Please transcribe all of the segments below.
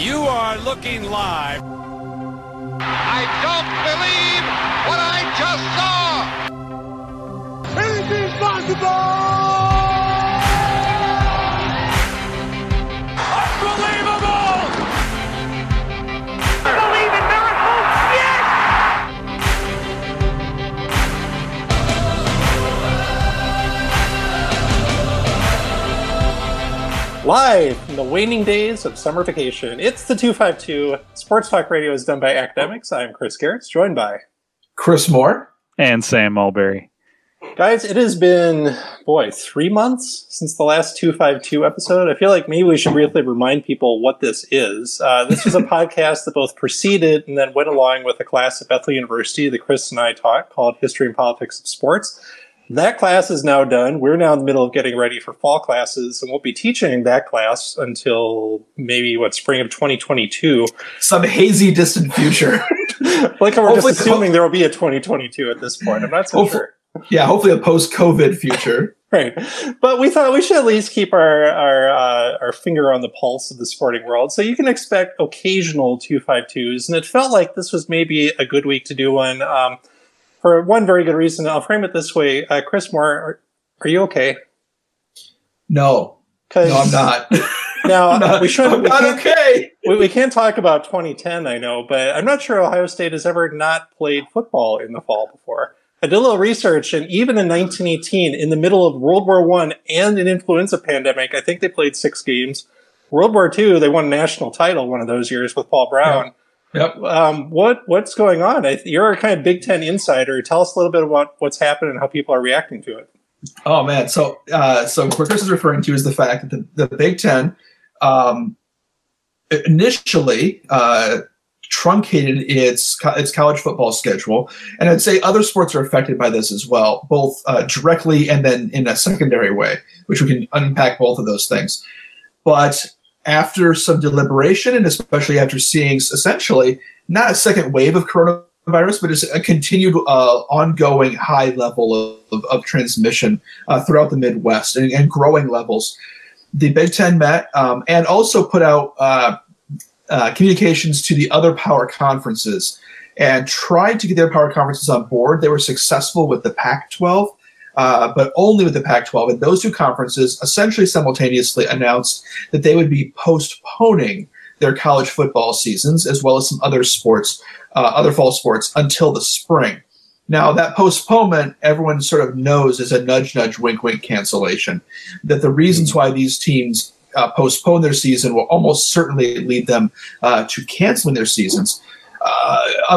You are looking live. I don't believe what I just saw. Anything's possible! Unbelievable! I believe in miracles, yes! Live! The waning days of summer vacation. It's the 252. Sports Talk Radio is done by academics. I'm Chris Garretts, joined by Chris Moore and Sam Mulberry. Guys, it has been, 3 months since the last 252 episode. I feel like maybe we should briefly remind people what this is. This is a podcast that both preceded and then went along with a class at Bethel University that Chris and I taught called History and Politics of Sports. That class is now done. We're now in the middle of getting ready for fall classes, and we'll be teaching that class until maybe, spring of 2022. Some hazy, distant future. Hopefully, there will be a 2022 at this point. I'm not so sure. Yeah, hopefully a post-COVID future. Right. But we thought we should at least keep our finger on the pulse of the sporting world. So you can expect occasional 252s, and it felt like this was maybe a good week to do one. For one very good reason, I'll frame it this way. Chris Moore, are you okay? No. No, I'm not. Now, I'm not okay. We can't talk about 2010, I know, but I'm not sure Ohio State has ever not played football in the fall before. I did a little research, and even in 1918, in the middle of World War I and an influenza pandemic, I think they played 6 games. World War II, they won a national title one of those years with Paul Brown. Yeah. Yep. What's going on? You're a kind of Big Ten insider. Tell us a little bit about what's happened and how people are reacting to it. Oh, man. So what Chris is referring to is the fact that the Big Ten initially truncated its college football schedule. And I'd say other sports are affected by this as well, both directly and then in a secondary way, which we can unpack both of those things. But after some deliberation, and especially after seeing essentially not a second wave of coronavirus, but just a continued ongoing high level of transmission throughout the Midwest and growing levels, the Big Ten met and also put out communications to the other power conferences and tried to get their power conferences on board. They were successful with the Pac-12. But only with the Pac-12, and those two conferences essentially simultaneously announced that they would be postponing their college football seasons as well as some other sports, other fall sports, until the spring. Now, that postponement, everyone sort of knows, is a nudge-nudge, wink-wink cancellation, that the reasons why these teams postpone their season will almost certainly lead them to canceling their seasons.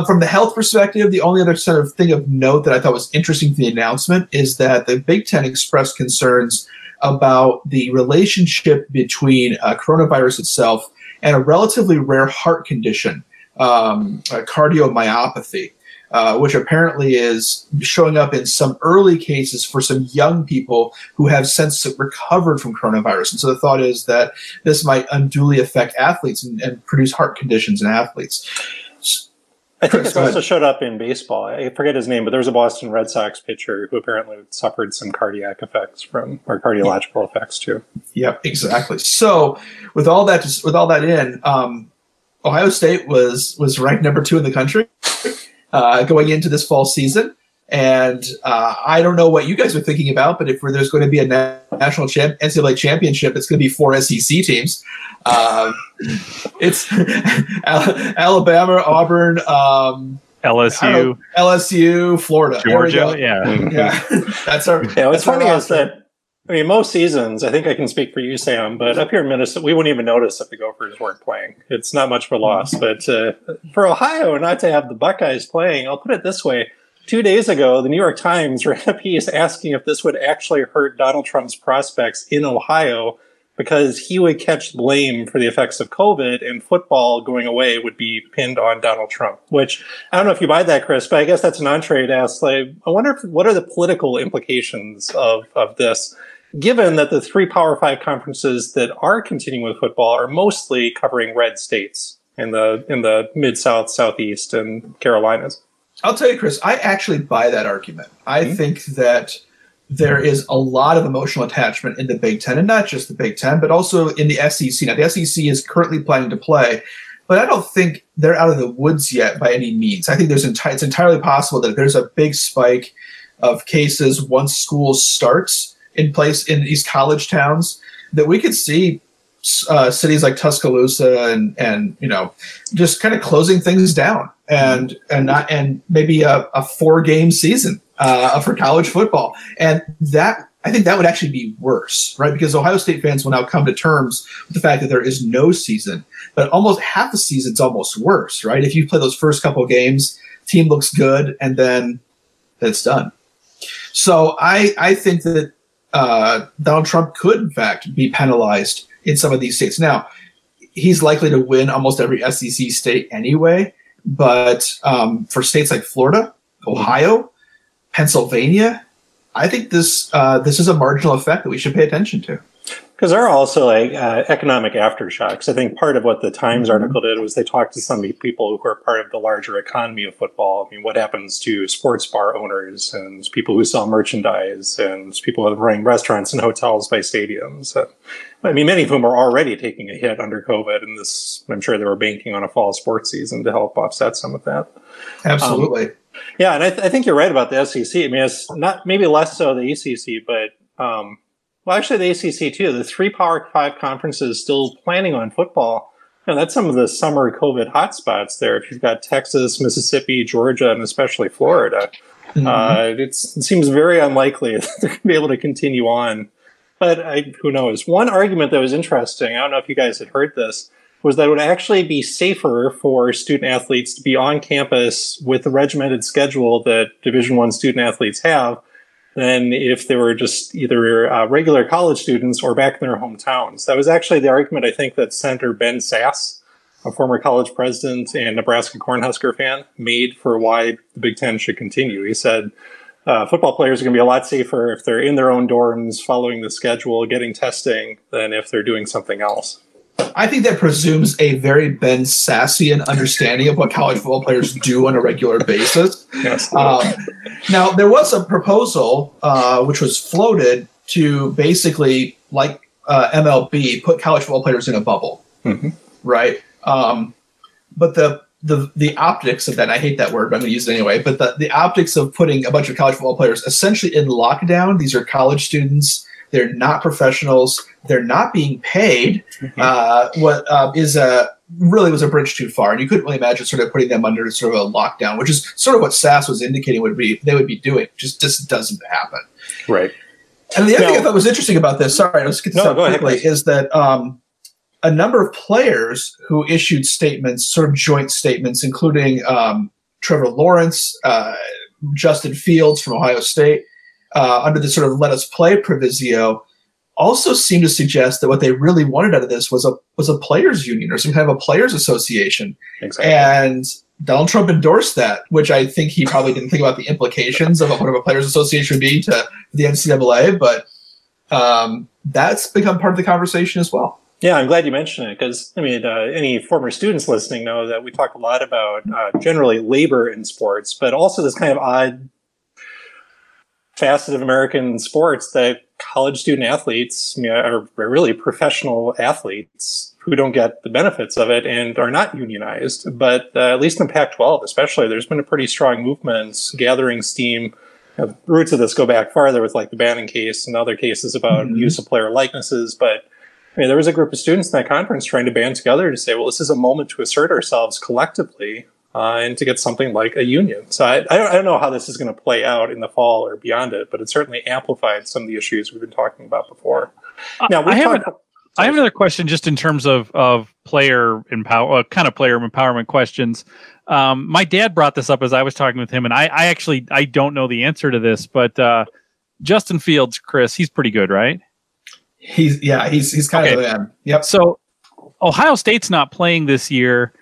From the health perspective, the only other sort of thing of note that I thought was interesting from the announcement is that the Big Ten expressed concerns about the relationship between coronavirus itself and a relatively rare heart condition, cardiomyopathy, which apparently is showing up in some early cases for some young people who have since recovered from coronavirus. And so the thought is that this might unduly affect athletes and produce heart conditions in athletes. I think it's also showed up in baseball. I forget his name, but there was a Boston Red Sox pitcher who apparently suffered some cardiological effects too. Yep, exactly. So, with all that in, Ohio State was ranked number 2 in the country going into this fall season, and I don't know what you guys are thinking about, but if there's going to be a national NCAA championship, it's going to be 4 SEC teams. It's Alabama, Auburn, LSU, Florida, Georgia. Yeah. That's our. Yeah, what's funny is that most seasons. I think I can speak for you, Sam, but up here in Minnesota, we wouldn't even notice if the Gophers weren't playing. It's not much of a loss, but for Ohio not to have the Buckeyes playing, I'll put it this way. 2 days ago, the New York Times ran a piece asking if this would actually hurt Donald Trump's prospects in Ohio, because he would catch blame for the effects of COVID, and football going away would be pinned on Donald Trump, which I don't know if you buy that, Chris, but I guess that's an entree to ask. I wonder what are the political implications of this, given that the 3 Power 5 conferences that are continuing with football are mostly covering red states in the Mid-South, Southeast, and Carolinas. I'll tell you, Chris, I actually buy that argument. I think that there is a lot of emotional attachment in the Big Ten, and not just the Big Ten, but also in the SEC. Now, the SEC is currently planning to play, but I don't think they're out of the woods yet by any means. I think there's it's entirely possible that if there's a big spike of cases once school starts in place in these college towns, that we could see cities like Tuscaloosa and you know, just kind of closing things down and maybe a 4-game season for college football. And that, I think that would actually be worse, right? Because Ohio State fans will now come to terms with the fact that there is no season, but almost half the season's almost worse, right? If you play those first couple games, team looks good, and then it's done. So I think that Donald Trump could, in fact, be penalized in some of these states. Now, he's likely to win almost every SEC state anyway, but for states like Florida, Ohio, Pennsylvania, I think this is a marginal effect that we should pay attention to. Because there are also economic aftershocks. I think part of what the Times article did was they talked to some people who are part of the larger economy of football. I mean, what happens to sports bar owners and people who sell merchandise and people who are running restaurants and hotels by stadiums? I mean, many of whom are already taking a hit under COVID, and this, I'm sure they were banking on a fall sports season to help offset some of that. Absolutely. Yeah, and I think you're right about the SEC. I mean, it's not maybe less so the ACC, but well, actually the ACC too. The 3 Power 5 conferences still planning on football. You know, that's some of the summer COVID hotspots there. If you've got Texas, Mississippi, Georgia, and especially Florida, it seems very unlikely that they're going to be able to continue on. But who knows? One argument that was interesting, I don't know if you guys had heard this, was that it would actually be safer for student-athletes to be on campus with the regimented schedule that Division I student-athletes have than if they were just either regular college students or back in their hometowns. That was actually the argument, I think, that Senator Ben Sasse, a former college president and Nebraska Cornhusker fan, made for why the Big Ten should continue. He said, football players are going to be a lot safer if they're in their own dorms, following the schedule, getting testing, than if they're doing something else. I think that presumes a very Ben Sassian understanding of what college football players do on a regular basis. Yes. Now, there was a proposal which was floated to basically, like MLB, put college football players in a bubble, right? But the optics of that, I hate that word, but I'm going to use it anyway, but the optics of putting a bunch of college football players essentially in lockdown, these are college students, they're not professionals. They're not being paid. What was a bridge too far, and you couldn't really imagine sort of putting them under sort of a lockdown, which is sort of what Sass was indicating would be doing. Just doesn't happen, right? And the other thing I thought was interesting about this, sorry, let's get this out quickly, is that a number of players who issued statements, sort of joint statements, including Trevor Lawrence, Justin Fields from Ohio State. Under the sort of let us play proviso, also seemed to suggest that what they really wanted out of this was a players union or some kind of a players association. Exactly. And Donald Trump endorsed that, which I think he probably didn't think about the implications of what a players association would be to the NCAA, but that's become part of the conversation as well. Yeah, I'm glad you mentioned it because, I mean, any former students listening know that we talk a lot about generally labor in sports, but also this kind of odd facet of American sports that college student athletes are really professional athletes who don't get the benefits of it and are not unionized. But at least in Pac-12 especially, there's been a pretty strong movement gathering steam. The roots of this go back farther with like the Bannon case and other cases about use of player likenesses. But I mean, there was a group of students in that conference trying to band together to say, well, this is a moment to assert ourselves collectively. And to get something like a union. So I don't know how this is going to play out in the fall or beyond it, but it certainly amplified some of the issues we've been talking about before. Now, I have another question just in terms of player empowerment, kind of player empowerment questions. My dad brought this up as I was talking with him, and I actually don't know the answer to this, but Justin Fields, Chris, he's pretty good, right? He's kind of the man. Yep. So Ohio State's not playing this year.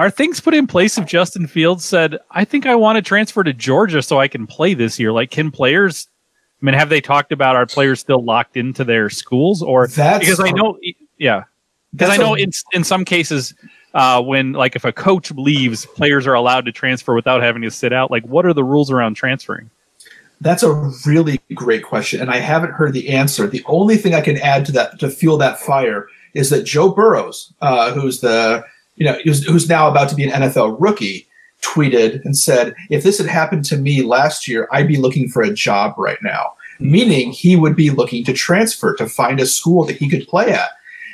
Are things put in place if Justin Fields said, I think I want to transfer to Georgia so I can play this year? Like, can players, I mean, have they talked about, are players still locked into their schools? Or because I know, because I know in some cases when, like, if a coach leaves, players are allowed to transfer without having to sit out. Like, what are the rules around transferring? That's a really great question, and I haven't heard the answer. The only thing I can add to that to fuel that fire is that Joe Burrows, who's now about to be an NFL rookie, tweeted and said, "If this had happened to me last year, I'd be looking for a job right now." Meaning he would be looking to transfer to find a school that he could play at,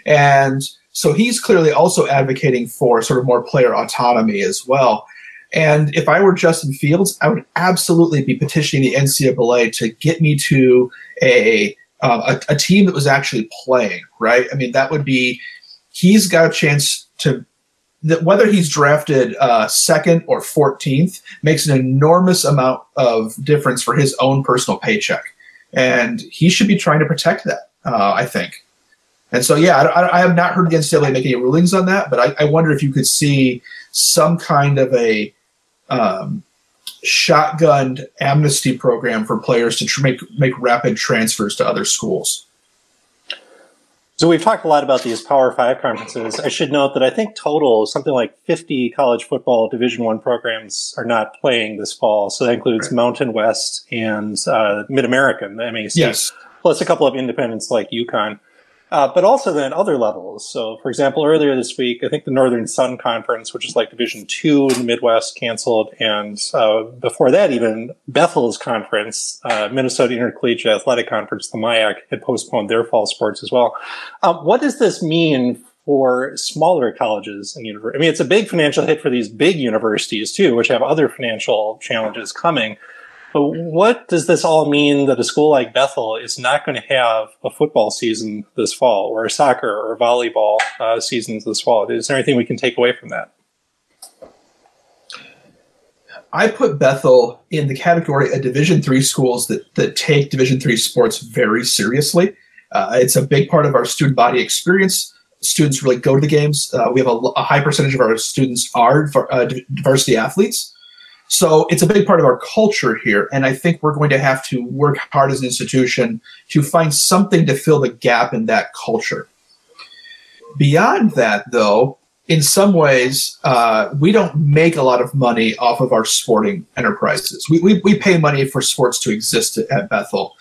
and so he's clearly also advocating for sort of more player autonomy as well. And if I were Justin Fields, I would absolutely be petitioning the NCAA to get me to a team that was actually playing, right? I mean, that would be – he's got a chance to – whether he's drafted second or 14th makes an enormous amount of difference for his own personal paycheck. And he should be trying to protect that, I think. And so, yeah, I have not heard the NCAA make any rulings on that, but I wonder if you could see some kind of a – shotgunned amnesty program for players to make rapid transfers to other schools. So we've talked a lot about these Power Five conferences. I should note that I think total something like 50 college football Division I programs are not playing this fall. So that includes Mountain West and Mid-American, the MAC, yes, plus a couple of independents like UConn. But also then other levels. So, for example, earlier this week, I think the Northern Sun Conference, which is like Division II in the Midwest, canceled. And before that, even Bethel's conference, Minnesota Intercollegiate Athletic Conference, the MIAC, had postponed their fall sports as well. What does this mean for smaller colleges and universities? I mean, it's a big financial hit for these big universities, too, which have other financial challenges coming. But what does this all mean that a school like Bethel is not going to have a football season this fall, or a soccer or volleyball seasons this fall? Is there anything we can take away from that? I put Bethel in the category of Division III schools that take Division III sports very seriously. It's a big part of our student body experience. Students really go to the games. We have a high percentage of our students are varsity athletes. So it's a big part of our culture here, and I think we're going to have to work hard as an institution to find something to fill the gap in that culture. Beyond that, though, in some ways, we don't make a lot of money off of our sporting enterprises. We pay money for sports to exist at Bethel.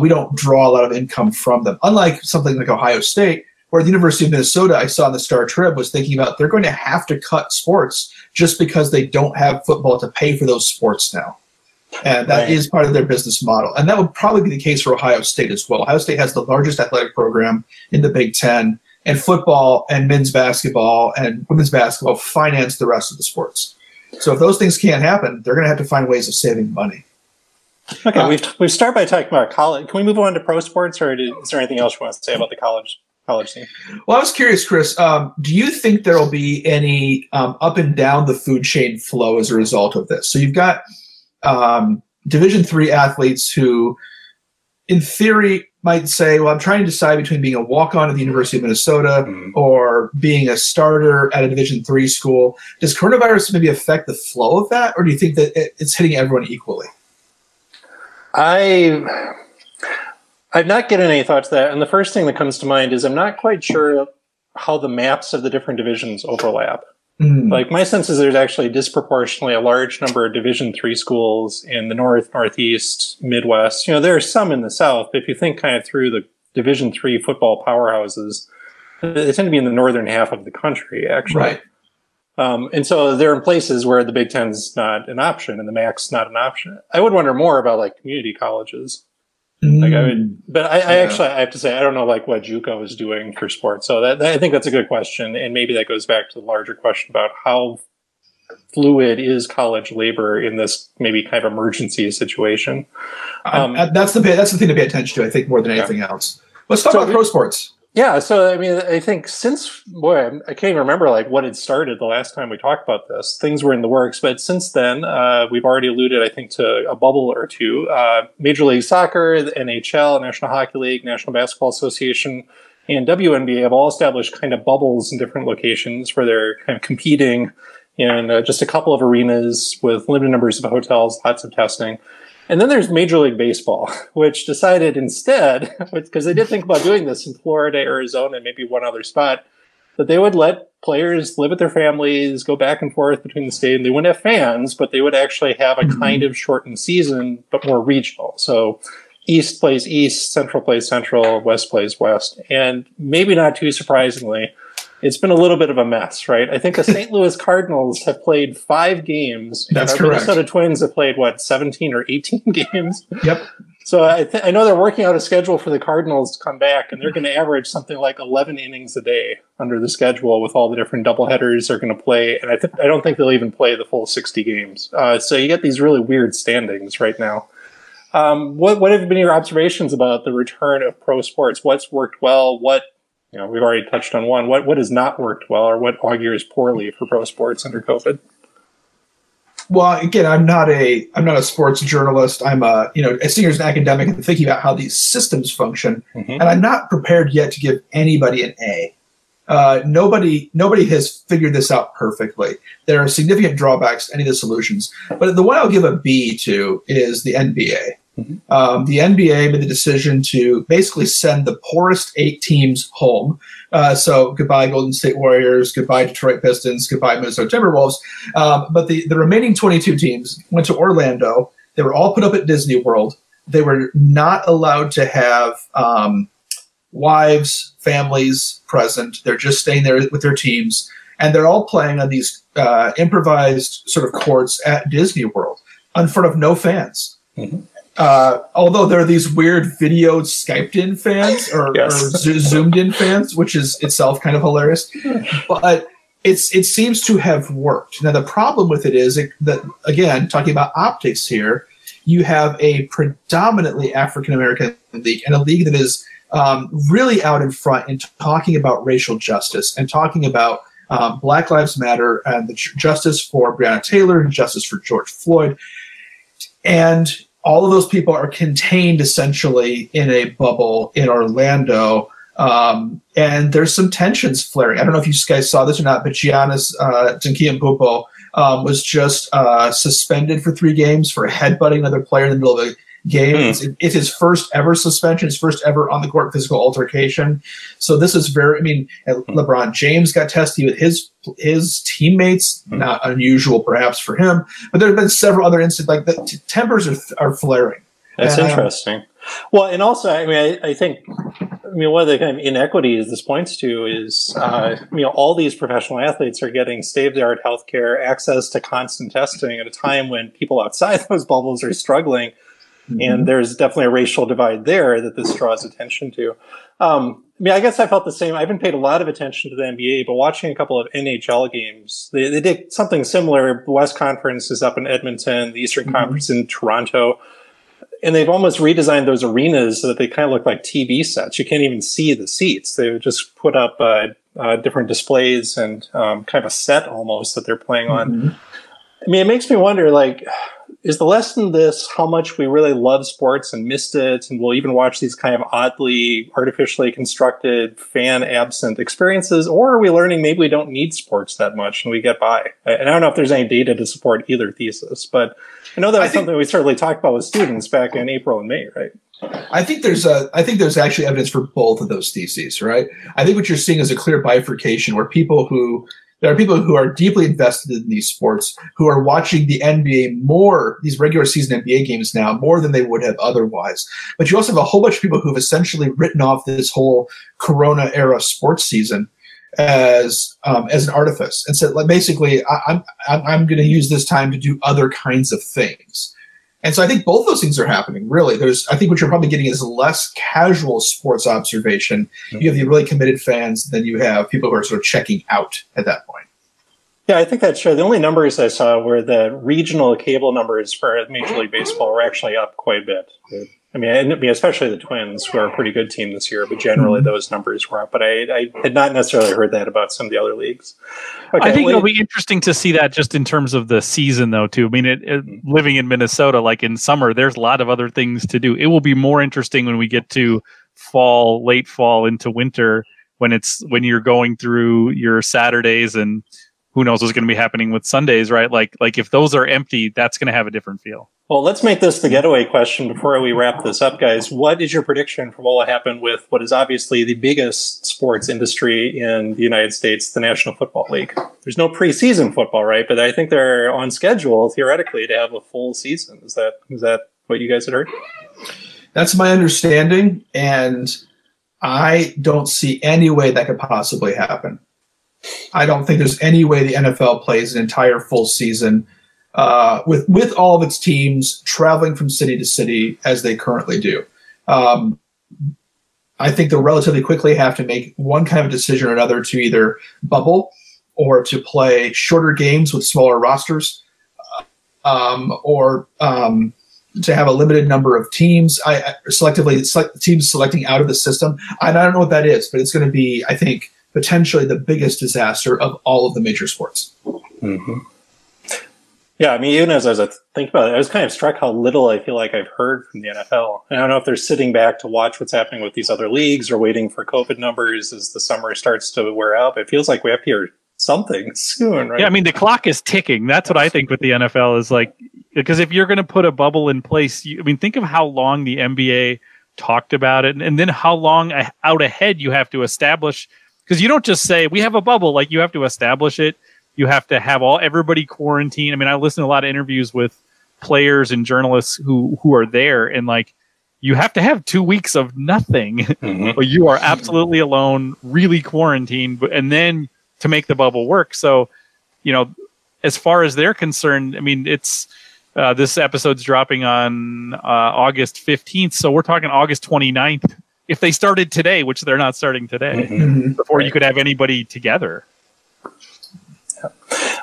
We don't draw a lot of income from them, unlike something like Ohio State, where the University of Minnesota, I saw in the Star Trib, was thinking about they're going to have to cut sports just because they don't have football to pay for those sports now. And that is part of their business model. And that would probably be the case for Ohio State as well. Ohio State has the largest athletic program in the Big Ten, and football and men's basketball and women's basketball finance the rest of the sports. So if those things can't happen, they're going to have to find ways of saving money. Okay, we've started by talking about college. Can we move on to pro sports, or is there anything else you want to say about the college scene? Well, I was curious, Chris, do you think there will be any up and down the food chain flow as a result of this? So you've got Division III athletes who, in theory, might say, well, I'm trying to decide between being a walk-on at the University of Minnesota or being a starter at a Division III school. Does coronavirus maybe affect the flow of that, or do you think that it's hitting everyone equally? I've not given any thought to that, and the first thing that comes to mind is I'm not quite sure how the maps of the different divisions overlap. Like, my sense is there's actually disproportionately a large number of Division III schools in the North, Northeast, Midwest. You know, there are some in the South, but if you think kind of through the Division III football powerhouses, they tend to be in the northern half of the country, actually. Right. And so they're in places where the Big Ten's not an option and the MAC's not an option. I would wonder more about, like, community colleges. Like, I mean, but I have to say, I don't know, like, what JUCO is doing for sports. So I think that's a good question. And maybe that goes back to the larger question about how fluid is college labor in this maybe kind of emergency situation. That's the thing to pay attention to, I think, more than anything else. Let's talk about pro sports. Yeah. So, I mean, I think since, I can't even remember, like, what had started the last time we talked about this. Things were in the works. But since then, we've already alluded, I think, to a bubble or two. Major League Soccer, the NHL, National Hockey League, National Basketball Association, and WNBA have all established kind of bubbles in different locations where they're kind of competing in just a couple of arenas with limited numbers of hotels, lots of testing. And then there's Major League Baseball, which decided instead, because they did think about doing this in Florida, Arizona, and maybe one other spot, that they would let players live with their families, go back and forth between the stadium. They wouldn't have fans, but they would actually have a kind of shortened season, but more regional. So East plays East, Central plays Central, West plays West. And maybe not too surprisingly, it's been a little bit of a mess, right? I think the St. Louis Cardinals have played 5 games. That's correct. Minnesota Twins have played, 17 or 18 games? Yep. So I know they're working out a schedule for the Cardinals to come back, and they're going to average something like 11 innings a day under the schedule with all the different doubleheaders they're going to play. And I don't think they'll even play the full 60 games. So you get these really weird standings right now. What have been your observations about the return of pro sports? What's worked well? We've already touched on one. What has not worked well, or what augurs poorly for pro sports under COVID? Well, again, I'm not a sports journalist. I'm a senior as an academic and thinking about how these systems function, and I'm not prepared yet to give anybody an A. Nobody has figured this out perfectly. There are significant drawbacks to any of the solutions, but the one I'll give a B to is the NBA. The NBA made the decision to basically send the poorest 8 teams home. So goodbye Golden State Warriors, goodbye Detroit Pistons, goodbye Minnesota Timberwolves. But the remaining 22 teams went to Orlando. They were all put up at Disney World. They were not allowed to have wives, families present. They're just staying there with their teams. And they're all playing on these improvised sort of courts at Disney World in front of no fans. Mm-hmm. Although there are these weird video Skyped-in fans or Zoomed-in fans, which is itself kind of hilarious, but it seems to have worked. Now the problem with it is that, again, talking about optics here, you have a predominantly African American league and a league that is really out in front in talking about racial justice and talking about Black Lives Matter and the justice for Breonna Taylor and justice for George Floyd, and all of those people are contained essentially in a bubble in Orlando, and there's some tensions flaring. I don't know if you guys saw this or not, but Giannis Antetokounmpo was just suspended for 3 games for headbutting another player in the middle of a game. It's his first ever suspension, his first ever on the court physical altercation. So this is LeBron James got testy with his teammates, not unusual perhaps for him, but there have been several other instances like the tempers are flaring. That's interesting. Well, and also, I think one of the kind of inequities this points to is, all these professional athletes are getting state-of-the-art healthcare, access to constant testing at a time when people outside those bubbles are struggling. And there's definitely a racial divide there that this draws attention to. I guess I felt the same. I haven't paid a lot of attention to the NBA, but watching a couple of NHL games, they did something similar. The West Conference is up in Edmonton, the Eastern Conference in Toronto. And they've almost redesigned those arenas so that they kind of look like TV sets. You can't even see the seats. They would just put up different displays and kind of a set almost that they're playing on. It makes me wonder, is the lesson this how much we really love sports and missed it, and we'll even watch these kind of oddly, artificially constructed, fan-absent experiences, or are we learning maybe we don't need sports that much and we get by? And I don't know if there's any data to support either thesis, but I know that was something we certainly talked about with students back in April and May, right? I think there's actually evidence for both of those theses, right? I think what you're seeing is a clear bifurcation where there are people who are deeply invested in these sports, who are watching the NBA more, these regular season NBA games now, more than they would have otherwise. But you also have a whole bunch of people who have essentially written off this whole Corona era sports season as an artifice and said, basically, I'm going to use this time to do other kinds of things. And so I think both those things are happening, really. I think what you're probably getting is less casual sports observation. You have the really committed fans, then you have people who are sort of checking out at that point. Yeah, I think that's true. The only numbers I saw were the regional cable numbers for Major League Baseball were actually up quite a bit. Especially the Twins, who are a pretty good team this year, but generally those numbers were up. But I had not necessarily heard that about some of the other leagues. Okay, I think it'll be interesting to see that just in terms of the season, though, too. Living in Minnesota, in summer, there's a lot of other things to do. It will be more interesting when we get to fall, late fall into winter, when you're going through your Saturdays and who knows what's going to be happening with Sundays, right? Like if those are empty, that's going to have a different feel. Well, let's make this the getaway question before we wrap this up, guys. What is your prediction for what will happen with what is obviously the biggest sports industry in the United States, the National Football League? There's no preseason football, right? But I think they're on schedule, theoretically, to have a full season. Is that what you guys had heard? That's my understanding, and I don't see any way that could possibly happen. I don't think there's any way the NFL plays an entire full season with all of its teams traveling from city to city as they currently do. I think they'll relatively quickly have to make one kind of decision or another to either bubble or to play shorter games with smaller rosters or to have a limited number of teams, teams selecting out of the system. And I don't know what that is, but it's going to be, I think, potentially the biggest disaster of all of the major sports. Mm-hmm. Yeah, I mean, even as I think about it, I was kind of struck how little I feel like I've heard from the NFL. I don't know if they're sitting back to watch what's happening with these other leagues or waiting for COVID numbers as the summer starts to wear out. But it feels like we have to hear something soon, right? Yeah, I mean, the clock is ticking. That's what I think with the NFL is like, because if you're going to put a bubble in place, think of how long the NBA talked about it and then how long out ahead you have to establish, because you don't just say, we have a bubble, like you have to establish it. You have to have everybody quarantine. I mean, I listen to a lot of interviews with players and journalists who are there, and like you have to have 2 weeks of nothing, mm-hmm. but you are absolutely alone, really quarantined, and then to make the bubble work. So, as far as they're concerned, I mean, it's this episode's dropping on August 15th, so we're talking August 29th. If they started today, which they're not starting today, mm-hmm. before right. you could have anybody together.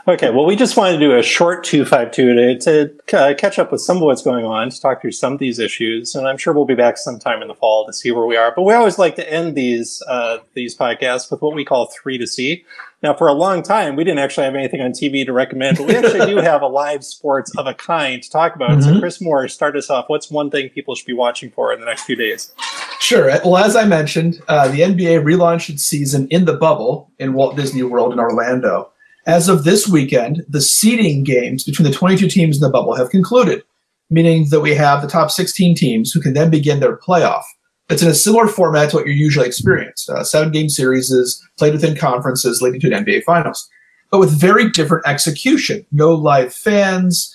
Okay, well, we just wanted to do a short 252 today to catch up with some of what's going on, to talk through some of these issues, and I'm sure we'll be back sometime in the fall to see where we are. But we always like to end these podcasts with what we call 3 to see. Now, for a long time, we didn't actually have anything on TV to recommend, but we actually do have a live sports of a kind to talk about. Mm-hmm. So, Chris Moore, start us off. What's one thing people should be watching for in the next few days? Sure. Well, as I mentioned, the NBA relaunched its season in the bubble in Walt Disney World in Orlando. As of this weekend, the seeding games between the 22 teams in the bubble have concluded, meaning that we have the top 16 teams who can then begin their playoff. It's in a similar format to what you usually experience, 7-game series played within conferences leading to an NBA Finals, but with very different execution. No live fans,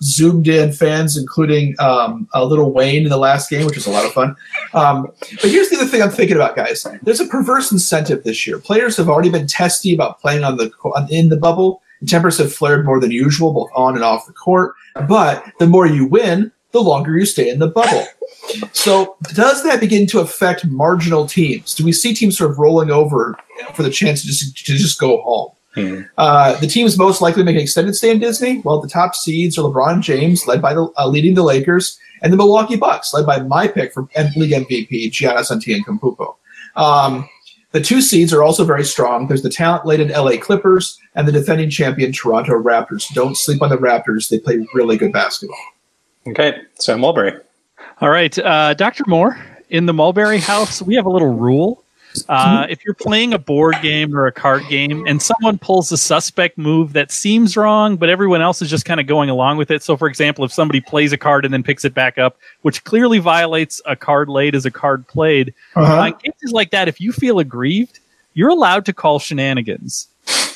zoomed-in fans, including Little Wayne in the last game, which was a lot of fun. But here's the other thing I'm thinking about, guys. There's a perverse incentive this year. Players have already been testy about playing in the bubble. Tempers have flared more than usual, both on and off the court. But the more you win, the longer you stay in the bubble. So does that begin to affect marginal teams? Do we see teams sort of rolling over for the chance to just go home? The teams most likely to make an extended stay in Disney, well, the top seeds are LeBron James, leading the Lakers, and the Milwaukee Bucks, led by my pick for league MVP, Giannis Antetokounmpo. The two seeds are also very strong. There's the talent-laden LA Clippers and the defending champion Toronto Raptors. Don't sleep on the Raptors. They play really good basketball. Okay, Sam Mulberry. All right, Dr. Moore, in the Mulberry house, we have a little rule. If you're playing a board game or a card game and someone pulls a suspect move that seems wrong, but everyone else is just kind of going along with it. So, for example, if somebody plays a card and then picks it back up, which clearly violates a card laid as a card played, in cases like that, if you feel aggrieved, you're allowed to call shenanigans.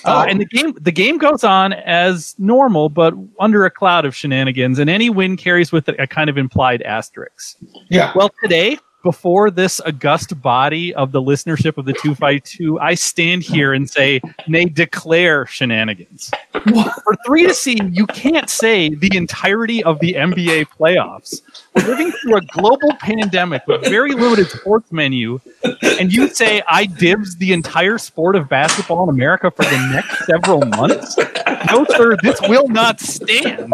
And the game goes on as normal, but under a cloud of shenanigans. And any win carries with it a kind of implied asterisk. Yeah. Well, today, before this august body of the listenership of the 252, I stand here and say, nay, declare shenanigans. For 3 to see, you can't say the entirety of the NBA playoffs. We're living through a global pandemic with very limited sports menu, and you say I dibs the entire sport of basketball in America for the next several months? No, sir, this will not stand.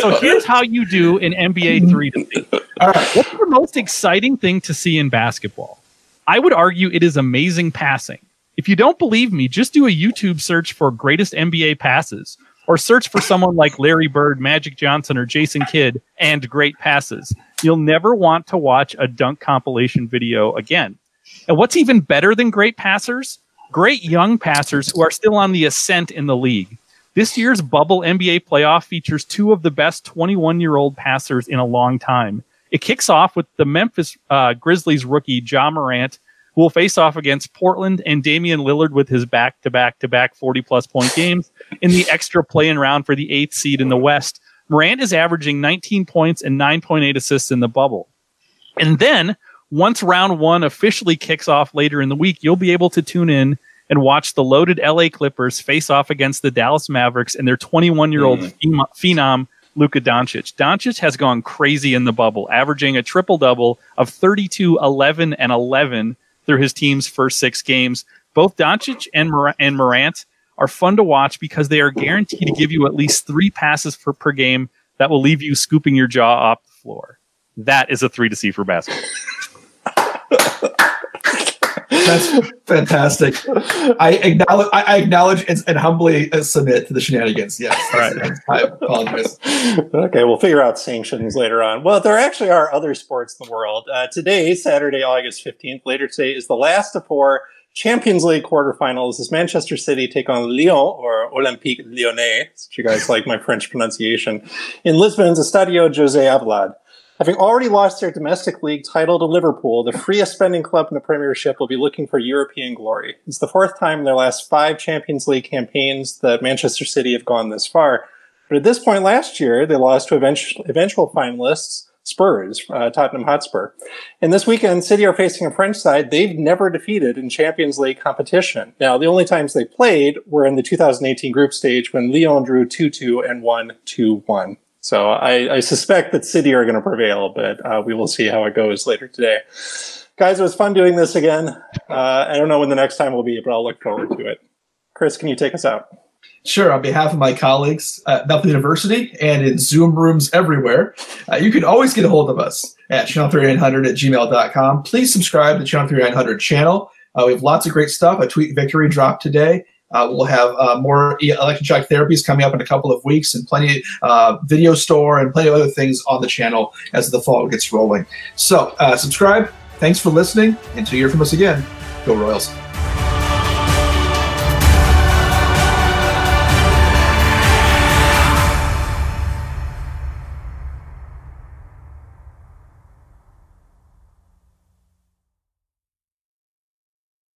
So here's how you do an NBA 3 to see. All right. What's the most exciting thing to see in basketball? I would argue it is amazing passing. If you don't believe me, just do a YouTube search for greatest NBA passes, or search for someone like Larry Bird, Magic Johnson, or Jason Kidd and great passes. You'll never want to watch a dunk compilation video again. And what's even better than great passers? great young passers who are still on the ascent in the league. This year's bubble NBA playoff features two of the best 21-year-old passers in a long time. It kicks off with the Memphis Grizzlies rookie Ja Morant, who will face off against Portland and Damian Lillard with his back-to-back-to-back 40-plus point games in the extra play-in round for the 8th seed in the West. Morant is averaging 19 points and 9.8 assists in the bubble. And then, once round one officially kicks off later in the week, you'll be able to tune in and watch the loaded LA Clippers face off against the Dallas Mavericks and their 21-year-old phenom, Luka Doncic. Doncic has gone crazy in the bubble, averaging a triple-double of 32, 11, and 11 through his team's first six games. Both Doncic and Morant are fun to watch because they are guaranteed to give you at least three passes per game that will leave you scooping your jaw off the floor. That is a 3-to-see for basketball. That's fantastic. I acknowledge and humbly submit to the shenanigans. Yes. Right. I apologize. Okay, we'll figure out sanctions later on. Well, there actually are other sports in the world. Today, Saturday, August 15th, later today, is the last of four Champions League quarterfinals as Manchester City take on Lyon, or Olympique Lyonnais, since you guys like my French pronunciation, in Lisbon's Estadio Jose Avalade. Having already lost their domestic league title to Liverpool, the freest spending club in the Premiership will be looking for European glory. It's the fourth time in their last five Champions League campaigns that Manchester City have gone this far. But at this point last year, they lost to eventual finalists, Spurs, Tottenham Hotspur. And this weekend, City are facing a French side they've never defeated in Champions League competition. Now, the only times they played were in the 2018 group stage when Lyon drew 2-2 and won 2-1. So I suspect that City are going to prevail, but we will see how it goes later today. Guys, it was fun doing this again. I don't know when the next time will be, but I'll look forward to it. Chris, can you take us out? Sure. On behalf of my colleagues at Bethel University and in Zoom rooms everywhere, you can always get a hold of us at channel3900@gmail.com. Please subscribe to the Channel 3900 channel. We have lots of great stuff. A tweet victory dropped today. We'll have more electroshock therapies coming up in a couple of weeks, and plenty video store and plenty of other things on the channel as the fall gets rolling. So subscribe. Thanks for listening. Until you hear from us again, go Royals.